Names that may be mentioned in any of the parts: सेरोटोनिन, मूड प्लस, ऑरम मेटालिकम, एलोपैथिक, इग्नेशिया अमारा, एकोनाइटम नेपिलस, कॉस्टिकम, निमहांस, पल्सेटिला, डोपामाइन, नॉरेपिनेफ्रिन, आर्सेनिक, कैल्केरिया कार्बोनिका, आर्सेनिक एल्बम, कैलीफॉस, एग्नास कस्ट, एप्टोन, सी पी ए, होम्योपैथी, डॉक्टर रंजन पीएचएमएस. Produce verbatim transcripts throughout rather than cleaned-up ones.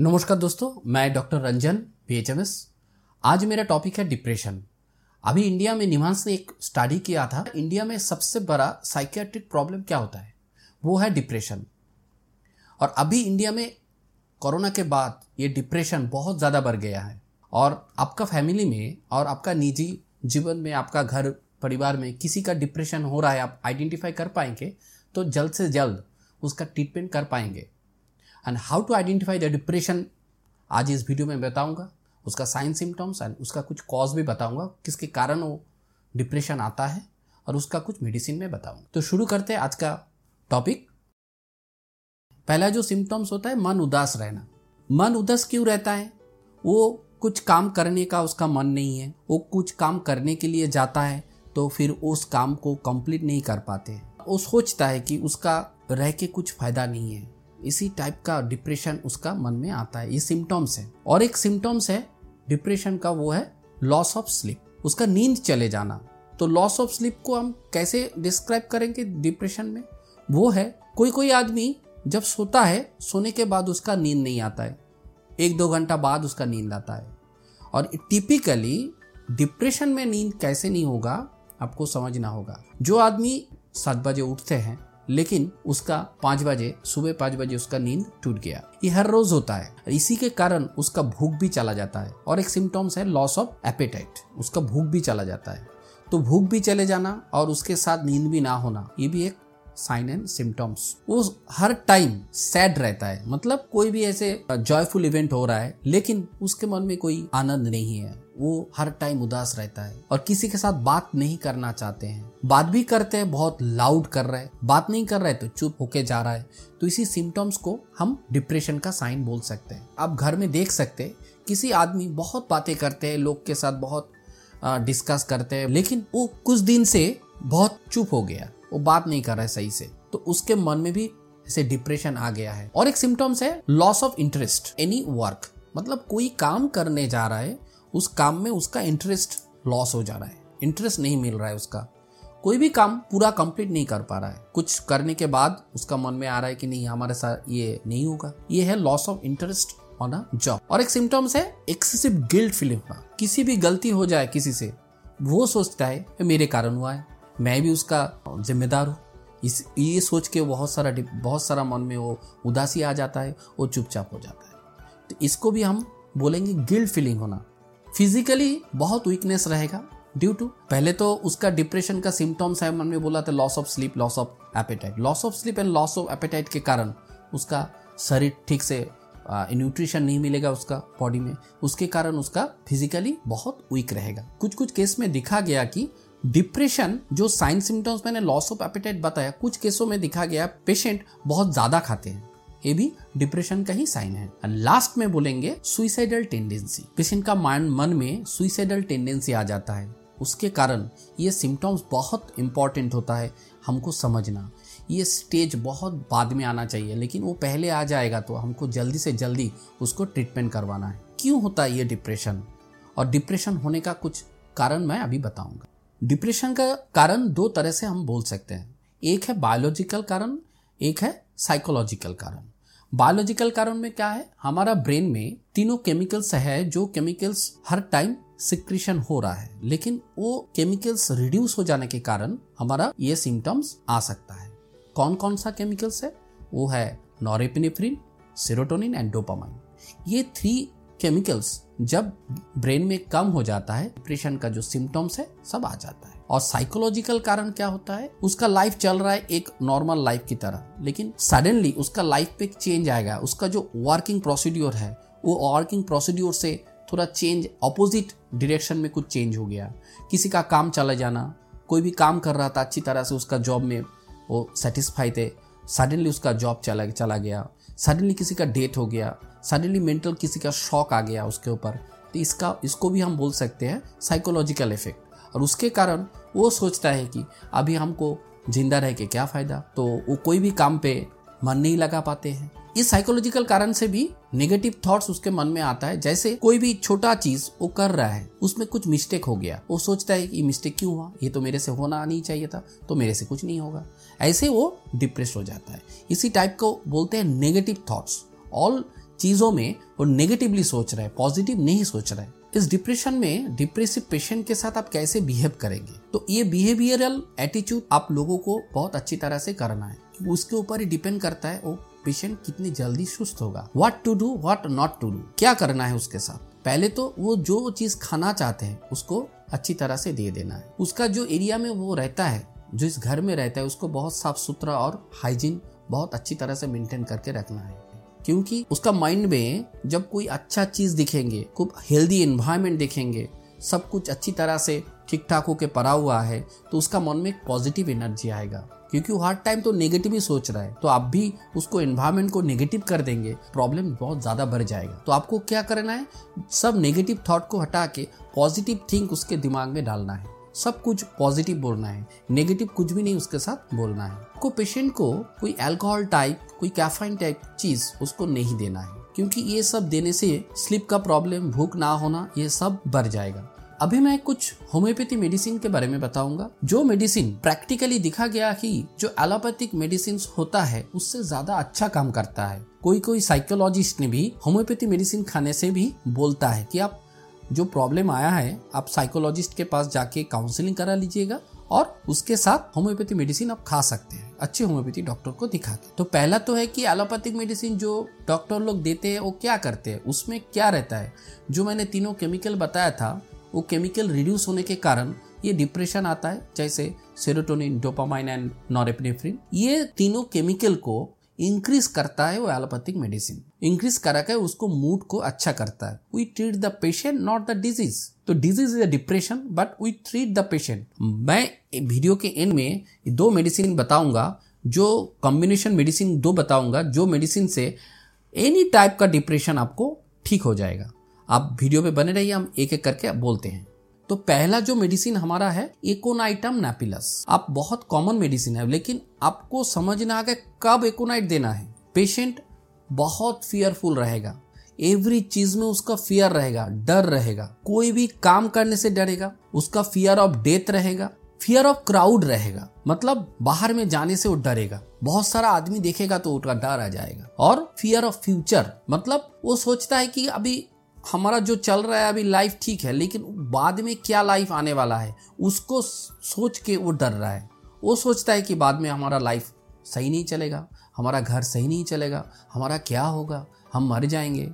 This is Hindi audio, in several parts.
नमस्कार दोस्तों, मैं डॉक्टर रंजन पीएचएमएस। आज मेरा टॉपिक है डिप्रेशन। अभी इंडिया में निमहांस ने एक स्टडी किया था। इंडिया में सबसे बड़ा साइकियाट्रिक प्रॉब्लम क्या होता है, वो है डिप्रेशन। और अभी इंडिया में कोरोना के बाद ये डिप्रेशन बहुत ज़्यादा बढ़ गया है। और आपका फैमिली में और आपका निजी जीवन में, आपका घर परिवार में किसी का डिप्रेशन हो रहा है, आप आइडेंटिफाई कर पाएंगे तो जल्द से जल्द उसका ट्रीटमेंट कर पाएंगे। And how to identify the depression आज इस वीडियो में बताऊंगा, उसका साइन सिम्टम्स एंड उसका कुछ कॉज भी बताऊंगा, किसके कारण वो डिप्रेशन आता है और उसका कुछ मेडिसिन में बताऊंगा। तो शुरू करते हैं आज का टॉपिक। पहला जो सिम्टम्स होता है, मन उदास रहना। मन उदास क्यों रहता है? वो कुछ काम करने का उसका मन नहीं है, वो कुछ काम करने के लिए जाता है तो फिर उस काम को कंप्लीट नहीं कर पाते। वो सोचता है कि उसका रह के कुछ फायदा नहीं है। इसी टाइप का डिप्रेशन उसका मन में आता है। ये सिम्टम्स है। और एक सिम्टम्स है डिप्रेशन का, वो है लॉस ऑफ स्लीप, उसका नींद चले जाना। तो लॉस ऑफ स्लीप को हम कैसे डिस्क्राइब करेंगे डिप्रेशन में, वो है कोई कोई आदमी जब सोता है, सोने के बाद उसका नींद नहीं आता है, एक दो घंटा बाद उसका नींद आता है। और टिपिकली डिप्रेशन में नींद कैसे नहीं होगा आपको समझना होगा। जो आदमी सात बजे उठते हैं लेकिन उसका पाँच बजे सुबह पाँच बजे उसका नींद टूट गया, ये हर रोज होता है। इसी के कारण उसका भूख भी चला जाता है। और एक सिम्टम्स है लॉस ऑफ एपेटाइट, उसका भूख भी चला जाता है। तो भूख भी चले जाना और उसके साथ नींद भी ना होना, ये भी एक साइन एंड सिम्टम्स। वो हर टाइम सैड रहता है, मतलब कोई भी ऐसे जॉयफुल इवेंट हो रहा है लेकिन उसके मन में कोई आनंद नहीं है, वो हर टाइम उदास रहता है। और किसी के साथ बात नहीं करना चाहते हैं, बात भी करते हैं बहुत लाउड कर रहा है, बात नहीं कर रहा है तो चुप होके जा रहा है। तो इसी सिम्टम्स को हम डिप्रेशन का साइन बोल सकते हैं। आप घर में देख सकते हैं किसी आदमी बहुत बातें करते हैं, लोग के साथ बहुत डिस्कस करते हैं, लेकिन वो कुछ दिन से बहुत चुप हो गया, वो बात नहीं कर रहा है सही से, तो उसके मन में भी ऐसे डिप्रेशन आ गया है। और एक सिम्टम्स है loss of interest any work, मतलब कोई काम करने जा रहा है, उस काम में उसका इंटरेस्ट लॉस हो जा रहा है, इंटरेस्ट नहीं मिल रहा है उसका, कोई भी काम पूरा कंप्लीट नहीं कर पा रहा है। कुछ करने के बाद उसका मन में आ रहा है कि नहीं हमारे साथ ये नहीं होगा, ये है loss of interest on a job. और एक सिम्टम्स है एक्सेसिव गिल्ट फीलिंग होना, किसी भी गलती हो जाए किसी से, वो सोचता है मेरे कारण हुआ है, मैं भी उसका जिम्मेदार हूँ। इस ये सोच के बहुत सारा बहुत सारा मन में वो उदासी आ जाता है, वो चुपचाप हो जाता है। तो इसको भी हम बोलेंगे गिल्ट फीलिंग होना। फिजिकली बहुत वीकनेस रहेगा ड्यू टू, पहले तो उसका डिप्रेशन का सिम्टम्स है, मन में बोला था loss of sleep, loss of appetite. Loss of sleep and loss of appetite के कारण उसका शरीर ठीक से न्यूट्रिशन नहीं मिलेगा उसका बॉडी में, उसके कारण उसका फिजिकली बहुत वीक रहेगा। कुछ कुछ केस में दिखा गया कि डिप्रेशन जो साइन सिम्टम्स मैंने लॉस ऑफ एपेटाइट बताया, कुछ केसों में दिखा गया पेशेंट बहुत ज़्यादा खाते हैं, ये भी डिप्रेशन का ही साइन है। लास्ट में बोलेंगे सुइसाइडल टेंडेंसी, पेशेंट का मन मन में सुइसाइडल टेंडेंसी आ जाता है, उसके कारण ये सिम्टम्स बहुत इम्पॉर्टेंट होता है हमको समझना। ये स्टेज बहुत बाद में आना चाहिए, लेकिन वो पहले आ जाएगा तो हमको जल्दी से जल्दी उसको ट्रीटमेंट करवाना है। क्यों होता है ये डिप्रेशन और डिप्रेशन होने का कुछ कारण मैं अभी बताऊंगा। डिप्रेशन का कारण दो तरह से हम बोल सकते हैं, एक है बायोलॉजिकल कारण, एक है साइकोलॉजिकल कारण। बायोलॉजिकल कारण में क्या है, हमारा ब्रेन में तीनों केमिकल्स है, जो केमिकल्स हर टाइम सिक्रीशन हो रहा है, लेकिन वो केमिकल्स रिड्यूस हो जाने के कारण हमारा ये सिम्टम्स आ सकता है। कौन कौन सा केमिकल्स है, वो है नॉरेपिनेफ्रिन, सेरोटोनिन एंड डोपामाइन। ये थ्री केमिकल्स जब ब्रेन में कम हो जाता है, डिप्रेशन का जो सिम्टम्स है सब आ जाता है। और साइकोलॉजिकल कारण क्या होता है, उसका लाइफ चल रहा है एक नॉर्मल लाइफ की तरह, लेकिन सडनली उसका लाइफ पे चेंज आएगा, उसका जो वर्किंग प्रोसीड्योर है वो वर्किंग प्रोसीड्योर से थोड़ा चेंज, अपोजिट डिरेक्शन में कुछ चेंज हो गया। किसी का काम चला जाना, कोई भी काम कर रहा था अच्छी तरह से, उसका जॉब में वो सेटिस्फाई थे, सडनली उसका जॉब चला चला गया, सडनली किसी का डेथ हो गया, सडनली मेंटल किसी का शॉक आ गया उसके ऊपर, तो इसका इसको भी हम बोल सकते हैं साइकोलॉजिकल इफेक्ट। और उसके कारण वो सोचता है कि अभी हमको जिंदा रह के क्या फ़ायदा, तो वो कोई भी काम पे मन नहीं लगा पाते हैं। इस साइकोलॉजिकल कारण से भी नेगेटिव थॉट्स उसके मन में आता है, जैसे कोई भी छोटा चीज़ वो कर रहा है, उसमें कुछ मिस्टेक हो गया, वो सोचता है कि ये मिस्टेक क्यों हुआ, ये तो मेरे से होना नहीं चाहिए था, तो मेरे से कुछ नहीं होगा, ऐसे वो डिप्रेस हो जाता है। इसी टाइप को बोलते हैं नेगेटिव थॉट्स। ऑल चीजों में वो नेगेटिवली सोच रहा है, पॉजिटिव नहीं सोच रहा है। इस डिप्रेशन में डिप्रेसिव पेशेंट के साथ आप कैसे बिहेव करेंगे, तो ये बिहेवियरल एटीट्यूड आप लोगों को बहुत अच्छी तरह से करना है। उसके ऊपर ही डिपेंड करता है वो पेशेंट कितनी जल्दी सुस्त होगा। What to do, what not to do, क्या करना है उसके साथ। पहले तो वो जो चीज खाना चाहते हैं उसको अच्छी तरह से दे देना है। उसका जो एरिया में वो रहता है, जो इस घर में रहता है, उसको बहुत साफ सुथरा और हाइजीन बहुत अच्छी तरह से मेंटेन करके रखना है, क्योंकि उसका माइंड में जब कोई अच्छा चीज दिखेंगे, खूब हेल्दी एनवायरनमेंट दिखेंगे, सब कुछ अच्छी तरह से ठीक ठाक होके पड़ा हुआ है, तो उसका मन में एक पॉजिटिव एनर्जी आएगा। क्योंकि वो हर टाइम तो नेगेटिव ही सोच रहा है, तो आप भी उसको एनवायरनमेंट को नेगेटिव कर देंगे, प्रॉब्लम बहुत ज्यादा बढ़ जाएगा। तो आपको क्या करना है, सब नेगेटिव थॉट को हटा के पॉजिटिव थिंक उसके दिमाग में डालना है। सब कुछ पॉजिटिव बोलना है, नेगेटिव कुछ भी नहीं उसके साथ बोलना है। आपको पेशेंट को कोई अल्कोहल टाइप, कोई कैफीन टाइप चीज उसको नहीं देना है, क्योंकि ये सब देने से स्लीप का प्रॉब्लम, भूख ना होना, ये सब बढ़ जाएगा। अभी मैं कुछ होम्योपैथी मेडिसिन के बारे में बताऊंगा, जो मेडिसिन प्रैक्टिकली दिखा गया कि जो एलोपैथिक मेडिसिन होता है उससे ज्यादा अच्छा काम करता है। कोई कोई साइकोलॉजिस्ट ने भी होम्योपैथी मेडिसिन खाने से भी बोलता है कि आप जो प्रॉब्लम आया है आप साइकोलॉजिस्ट के पास जाके काउंसलिंग करा लीजिएगा और उसके साथ होम्योपैथी मेडिसिन आप खा सकते हैं, अच्छे होम्योपैथी डॉक्टर को दिखा के। तो पहला तो है कि एलोपैथिक मेडिसिन जो डॉक्टर लोग देते हैं वो क्या करते हैं, उसमें क्या रहता है। जो मैंने तीनों केमिकल बताया था, वो केमिकल रिड्यूस होने के कारण ये डिप्रेशन आता है, जैसे सेरोटोनिन, डोपामाइन एंड नॉरेपिनेफ्रिन। ये तीनों केमिकल को इंक्रीज करता है वो एलोपैथिक मेडिसिन, इंक्रीज करा के उसको मूड को अच्छा करता है। We treat the patient not the disease, तो disease is a depression but we treat the patient. मैं वीडियो के एंड में दो मेडिसिन बताऊंगा, जो कॉम्बिनेशन मेडिसिन दो बताऊंगा, जो मेडिसिन से एनी टाइप का डिप्रेशन आपको ठीक हो जाएगा। आप वीडियो पे बने रहिए, हम एक एक करके बोलते हैं। तो पहला जो मेडिसिन हमारा है एकोनाइटम नेपिलस। आप बहुत कॉमन मेडिसिन है, लेकिन आपको समझना है कब एकोनाइट देना है। पेशेंट बहुत फियरफुल रहेगा, एवरी चीज में उसका फियर रहेगा, डर रहेगा, कोई भी काम करने से डरेगा, उसका फियर ऑफ डेथ रहेगा, फियर ऑफ क्राउड रहेगा, मतलब बाहर में जाने से वो डरेगा, बहुत सारा आदमी देखेगा तो उसका डर आ जाएगा, और फियर ऑफ फ्यूचर, मतलब वो सोचता है कि अभी हमारा जो चल रहा है अभी लाइफ ठीक है, लेकिन बाद में क्या लाइफ आने वाला है उसको सोच के वो डर रहा है। वो सोचता है कि बाद में हमारा लाइफ सही नहीं चलेगा, हमारा घर सही नहीं चलेगा, हमारा क्या होगा, हम मर जाएंगे,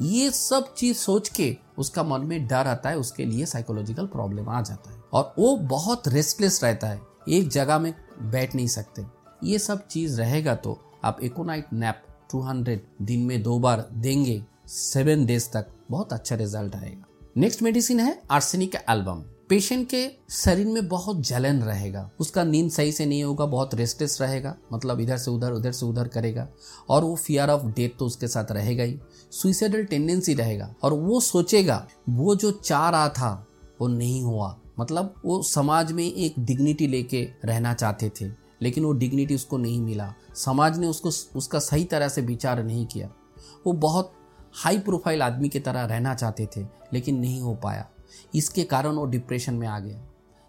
ये सब चीज़ सोच के उसका मन में डर आता है, उसके लिए साइकोलॉजिकल प्रॉब्लम आ जाता है, और वो बहुत रेस्टलेस रहता है, एक जगह में बैठ नहीं सकते। ये सब चीज़ रहेगा तो आप एकोनाइट नैप दो सौ दिन में दो बार देंगे सेवन डेज तक, बहुत अच्छा रिजल्ट आएगा। नेक्स्ट मेडिसिन है आर्सेनिक का एल्बम। पेशेंट के शरीर में बहुत जलन रहेगा, उसका नींद सही से नहीं होगा, बहुत रेस्टलेस रहेगा, मतलब इधर से उधर उधर से उधर करेगा, और वो फियर ऑफ डेथ तो उसके साथ रहेगा ही, सुइसाइडल टेंडेंसी रहेगा, और वो सोचेगा वो जो चाह रहा था वो नहीं हुआ, मतलब वो समाज में एक डिग्निटी लेके रहना चाहते थे, लेकिन वो डिग्निटी उसको नहीं मिला, समाज ने उसको उसका सही तरह से विचार नहीं किया, वो बहुत हाई प्रोफाइल आदमी की तरह रहना चाहते थे लेकिन नहीं हो पाया, इसके कारण वो डिप्रेशन में आ गया।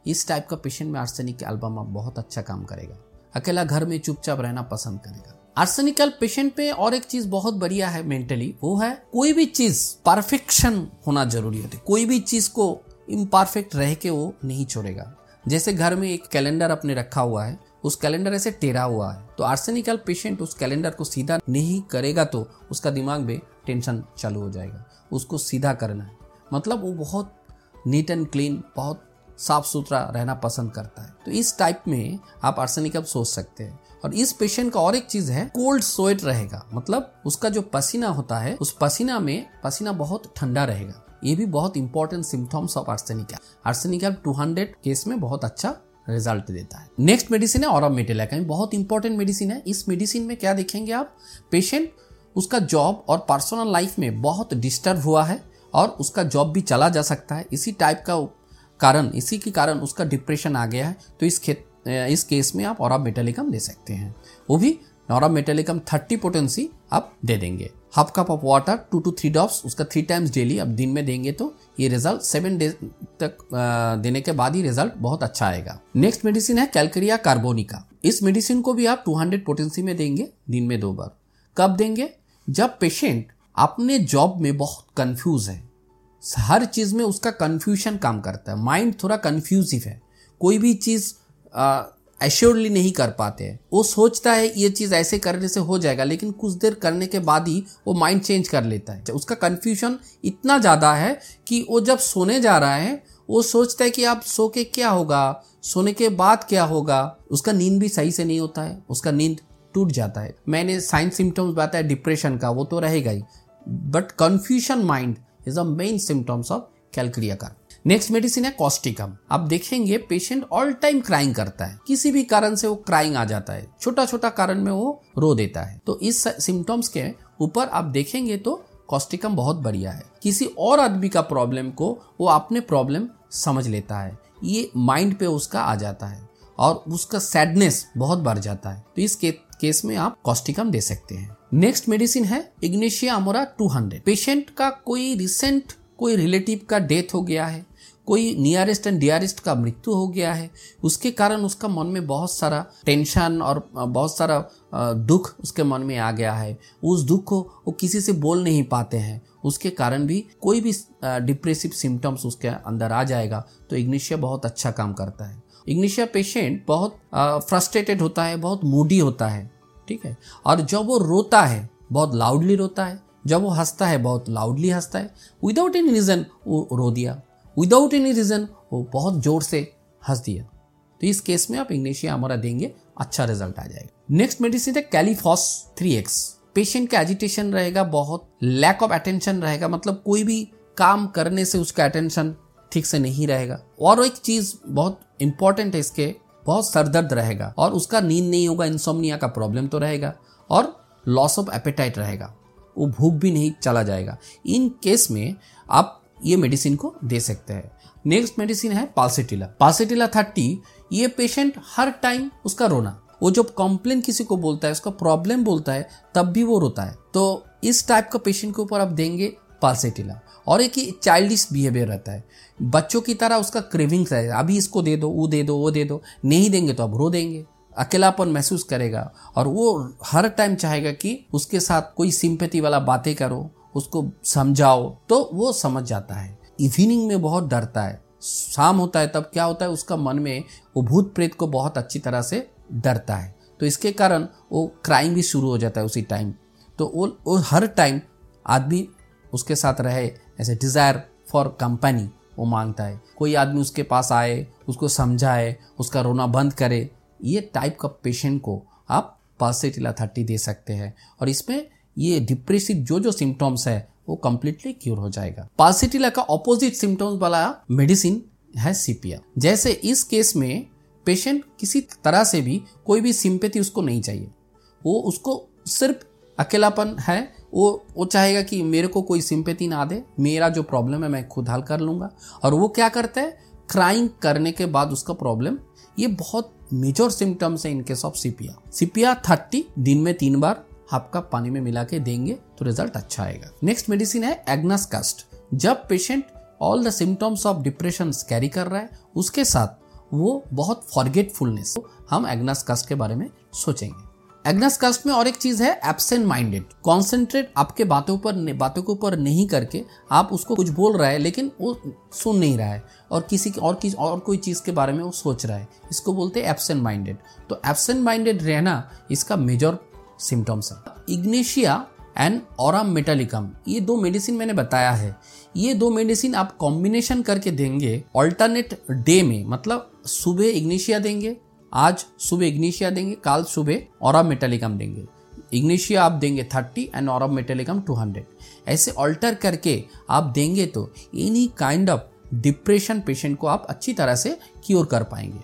इस टाइप का पेशेंट में आर्सेनिक एल्बम बहुत अच्छा काम करेगा। अकेला घर में चुपचाप रहना पसंद करेगा आर्सेनिकल पेशेंट पे। और एक चीज बहुत बढ़िया है मेंटली, वो है कोई भी चीज परफेक्शन होना जरूरी होती है, कोई भी चीज को इम्परफेक्ट रह के वो नहीं छोड़ेगा। जैसे घर में एक कैलेंडर अपने रखा हुआ है, उस कैलेंडर ऐसे टेढ़ा हुआ है, तो आर्सेनिकल पेशेंट उस कैलेंडर को सीधा नहीं करेगा तो उसका दिमाग में टेंशन चालू हो जाएगा, उसको सीधा करना है, मतलब वो बहुत नीट एंड क्लीन, बहुत साफ सुथरा रहना पसंद करता है। तो इस टाइप में आप आर्सेनिक सोच सकते हैं। और इस पेशेंट का और एक चीज है कोल्ड स्वेट रहेगा, मतलब उसका जो पसीना होता है उस पसीना में पसीना बहुत ठंडा रहेगा। ये भी बहुत important symptoms of आर्सेनिक। आर्सेनिक दो सौ केस में बहुत अच्छा रिजल्ट देता है। नेक्स्ट मेडिसिन है ऑरम मेटालिकम, बहुत इंपॉर्टेंट मेडिसिन है। इस मेडिसिन में क्या देखेंगे आप, पेशेंट उसका जॉब और पर्सनल लाइफ में बहुत डिस्टर्ब हुआ है और उसका जॉब भी चला जा सकता है, इसी टाइप का कारण, इसी के कारण उसका डिप्रेशन आ गया है। तो इस खे, इस केस में आप ऑरम मेटालिकम दे सकते हैं, वो भी ऑरम मेटालिकम तीस पोटेंसी आप दे देंगे। Half cup of water, two to three drops, उसका थ्री टाइम्स डेली आप दिन में देंगे, तो ये रिजल्ट सेवन डेज तक देने के बाद ही रिजल्ट बहुत अच्छा आएगा। नेक्स्ट मेडिसिन है कैल्केरिया कार्बोनिका। इस मेडिसिन को भी आप दो सौ पोटेंसी में देंगे दिन में दो बार। कब देंगे, जब पेशेंट अपने जॉब में बहुत कंफ्यूज है, हर चीज में उसका कंफ्यूजन काम करता है, माइंड थोड़ा कंफ्यूजिव है, कोई भी चीज एश्योरली नहीं कर पाते हैं। वो सोचता है ये चीज ऐसे करने से हो जाएगा, लेकिन कुछ देर करने के बाद ही वो माइंड चेंज कर लेता है। उसका कंफ्यूजन इतना ज्यादा है कि वो जब सोने जा रहा है वो सोचता है कि आप सो के क्या होगा, सोने के बाद क्या होगा। उसका नींद भी सही से नहीं होता है, उसका नींद टूट जाता है। मैंने साइन सिम्टम्स बताया डिप्रेशन का, वो तो रहेगा ही, but confusion mind is the main symptoms of कैल्केरिया कार्बोनिका। Next medicine है कॉस्टिकम। आप देखेंगे पेशेंट ऑल टाइम क्राइंग करता है, किसी भी कारण से वो क्राइंग आ जाता है, छोटा छोटा कारण में वो रो देता है। तो इस सिम्टम्स के ऊपर आप देखेंगे तो कॉस्टिकम बहुत बढ़िया है, किसी और आदमी का प्रॉब्लम को वो अपने प्रॉब्लम समझ लेता है, ये माइंड पे उसका आ जाता है और उसका सैडनेस बहुत बढ़ जाता है। तो इस के, केस में आप कॉस्टिकम दे सकते हैं। नेक्स्ट मेडिसिन है इग्नेशिया अमारा two hundred. Patient का कोई रिसेंट कोई रिलेटिव का डेथ हो गया है, कोई नियरेस्ट एंड डियरेस्ट का मृत्यु हो गया है, उसके कारण उसका मन में बहुत सारा टेंशन और बहुत सारा दुख उसके मन में आ गया है। उस दुख को वो किसी से बोल नहीं पाते हैं, उसके कारण भी कोई भी डिप्रेसिव सिम्टम्स उसके अंदर आ जाएगा। तो इग्नेशिया बहुत अच्छा काम करता है। इग्नेशिया पेशेंट बहुत फ्रस्ट्रेटेड होता है, बहुत मूडी होता है, ठीक है, और जब वो रोता है बहुत लाउडली रोता है, जब वो हंसता है बहुत लाउडली हंसता है, विदाउट एनी रीजन वो रो दिया, विदाउट एनी रीजन वो बहुत जोर से हंस दिया। तो इस केस में आप इग्नेशिया अमारा देंगे, अच्छा रिजल्ट आ जाएगा। नेक्स्ट मेडिसिन है कैलीफॉस थ्री एक्स। पेशेंट का एजिटेशन रहेगा, बहुत लैक ऑफ अटेंशन रहेगा, मतलब कोई भी काम करने से उसका अटेंशन ठीक से नहीं रहेगा, और एक चीज बहुत इंपॉर्टेंट है इसके, बहुत सरदर्द रहेगा और उसका नींद नहीं होगा, इंसोम्निया का प्रॉब्लम तो रहेगा, और लॉस ऑफ एपेटाइट रहेगा, वो भूख भी नहीं चला जाएगा। इन केस में आप ये मेडिसिन को दे सकते हैं। नेक्स्ट मेडिसिन है पल्सेटिला। पल्सेटिला थर्टी, ये पेशेंट हर टाइम उसका रोना, वो जब कंप्लेन किसी को बोलता है, उसका प्रॉब्लम बोलता है, तब भी वो रोता है। तो इस टाइप का पेशेंट के ऊपर आप देंगे पल्सेटिला। और एक चाइल्डिश बिहेवियर रहता है, बच्चों की तरह उसका क्रेविंग्स है, अभी इसको दे दो, वो दे दो, वो दे दो, नहीं देंगे तो अब रो देंगे, अकेलापन महसूस करेगा, और वो हर टाइम चाहेगा कि उसके साथ कोई सिंपैथी वाला बातें करो, उसको समझाओ, तो वो समझ जाता है। इवनिंग में बहुत डरता है, शाम होता है तब क्या होता है उसका मन में, वो भूत प्रेत को बहुत अच्छी तरह से डरता है, तो इसके कारण वो क्राइम भी शुरू हो जाता है उसी टाइम। तो वो, वो हर टाइम आदमी उसके साथ रहे, ऐसे डिज़ायर फॉर कंपनी वो मांगता है, कोई आदमी उसके पास आए, उसको समझाए, उसका रोना बंद करे। ये टाइप का पेशेंट को आप पल्सेटिला थर्टी दे सकते हैं, और इसमें ये डिप्रेसिव जो जो सिम्टम्स है वो कम्प्लीटली क्योर हो जाएगा। पल्सेटिला का ऑपोजिट सिम्टम्स वाला मेडिसिन है सी पी ए। जैसे इस केस में पेशेंट किसी तरह से भी कोई भी सिंपैथी उसको नहीं चाहिए, वो उसको सिर्फ अकेलापन है, वो वो चाहेगा कि मेरे को कोई सिंपैथी ना दे, मेरा जो प्रॉब्लम है मैं खुद हल कर लूँगा। और वो क्या करता है, क्राइंग करने के बाद उसका प्रॉब्लम, ये बहुत मेजर सिम्टम्स है in case of सी पी ए। सी पी ए thirty दिन में तीन बार आपका पानी में मिला के देंगे तो रिजल्ट अच्छा आएगा। नेक्स्ट मेडिसिन है एग्नास कस्ट। जब patient all the symptoms of depression carry कर रहा है, उसके साथ वो बहुत फॉरगेटफुलनेस, तो हम एग्नास कस्ट के बारे में सोचेंगे। एग्नास कस्ट में और एक चीज है एब्सेंट माइंडेड। कॉन्सेंट्रेट आपके बातों पर बातों के ऊपर नहीं करके, आप उसको कुछ बोल रहा है लेकिन वो सुन नहीं रहा है, और किसी की और किसी और कोई चीज के बारे में वो सोच रहा है, इसको बोलते हैं एब्सेंट माइंडेड। तो एब्सेंट माइंडेड रहना इसका मेजर सिम्टम्स है। इग्नेशिया एंड ऑरम मेटालिकम, ये दो मेडिसिन मैंने बताया है, ये दो मेडिसिन आप कॉम्बिनेशन करके देंगे ऑल्टरनेट डे में, मतलब सुबह इग्नेशिया देंगे, आज सुबह इग्नेशिया देंगे, काल सुबह ऑरम मेटालिकम देंगे। इग्नेशिया आप देंगे thirty and ऑरम मेटालिकम two hundred, ऐसे ऑल्टर करके आप देंगे तो any kind of depression patient को आप अच्छी तरह से क्योर कर पाएंगे।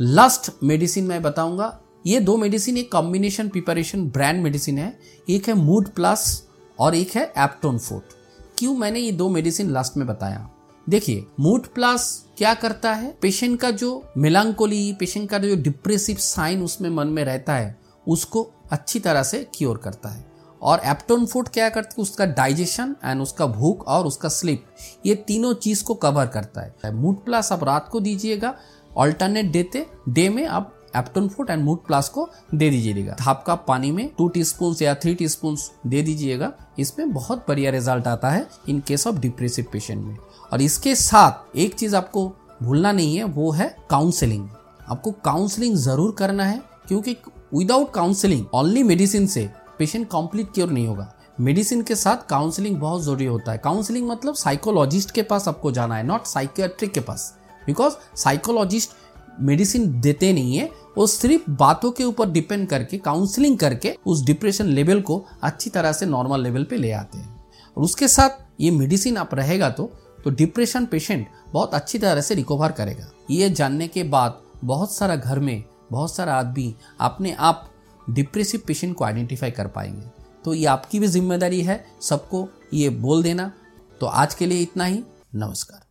लास्ट मेडिसिन मैं बताऊंगा, ये दो मेडिसिन एक कॉम्बिनेशन प्रिपरेशन ब्रांड मेडिसिन है, एक है मूड प्लस और एक है एप्टोन फोर्ट। क्यों मैंने ये दो मेडिसिन लास्ट में बताया, देखिए मूड प्लस क्या करता है, पेशेंट का जो मेलांकोली, पेशेंट का जो डिप्रेसिव साइन उसमें मन में रहता है, उसको अच्छी तरह से क्योर करता है। और एप्टोन फोर्ट क्या करता है, उसका डाइजेशन एंड उसका भूख और उसका स्लीप, ये तीनों चीज को कवर करता है। मूड प्लस आप रात को दीजिएगा, ऑल्टरनेट डे डे में आप एप्टोन फूड एंड मूड प्लस को दे दीजिएगा। हाफ कप पानी में टू टीस्पून या थ्री टीस्पून दे दीजिएगा। इसमें बहुत बढ़िया रिजल्ट आता है in case of depressive patient में। और इसके साथ एक चीज आपको भूलना नहीं है, वो है काउंसलिंग। आपको काउंसलिंग जरूर करना है, क्योंकि विदाउट काउंसलिंग ओनली मेडिसिन से पेशेंट कंप्लीट क्योर नहीं होगा। मेडिसिन के साथ काउंसलिंग बहुत जरूरी होता है। काउंसलिंग मतलब साइकोलॉजिस्ट के पास आपको जाना है, नॉट साइकियाट्रिक के पास, बिकॉज साइकोलॉजिस्ट मेडिसिन देते नहीं है। वो सिर्फ बातों के ऊपर डिपेंड करके काउंसलिंग करके उस डिप्रेशन लेवल को अच्छी तरह से नॉर्मल लेवल पे ले आते हैं। और उसके साथ ये मेडिसिन आप रहेगा तो तो डिप्रेशन पेशेंट बहुत अच्छी तरह से रिकवर करेगा। ये जानने के बाद बहुत सारा घर में बहुत सारा आदमी अपने आप डिप्रेसिव पेशेंट को आइडेंटिफाई कर पाएंगे। तो ये आपकी भी जिम्मेदारी है सबको ये बोल देना। तो आज के लिए इतना ही, नमस्कार।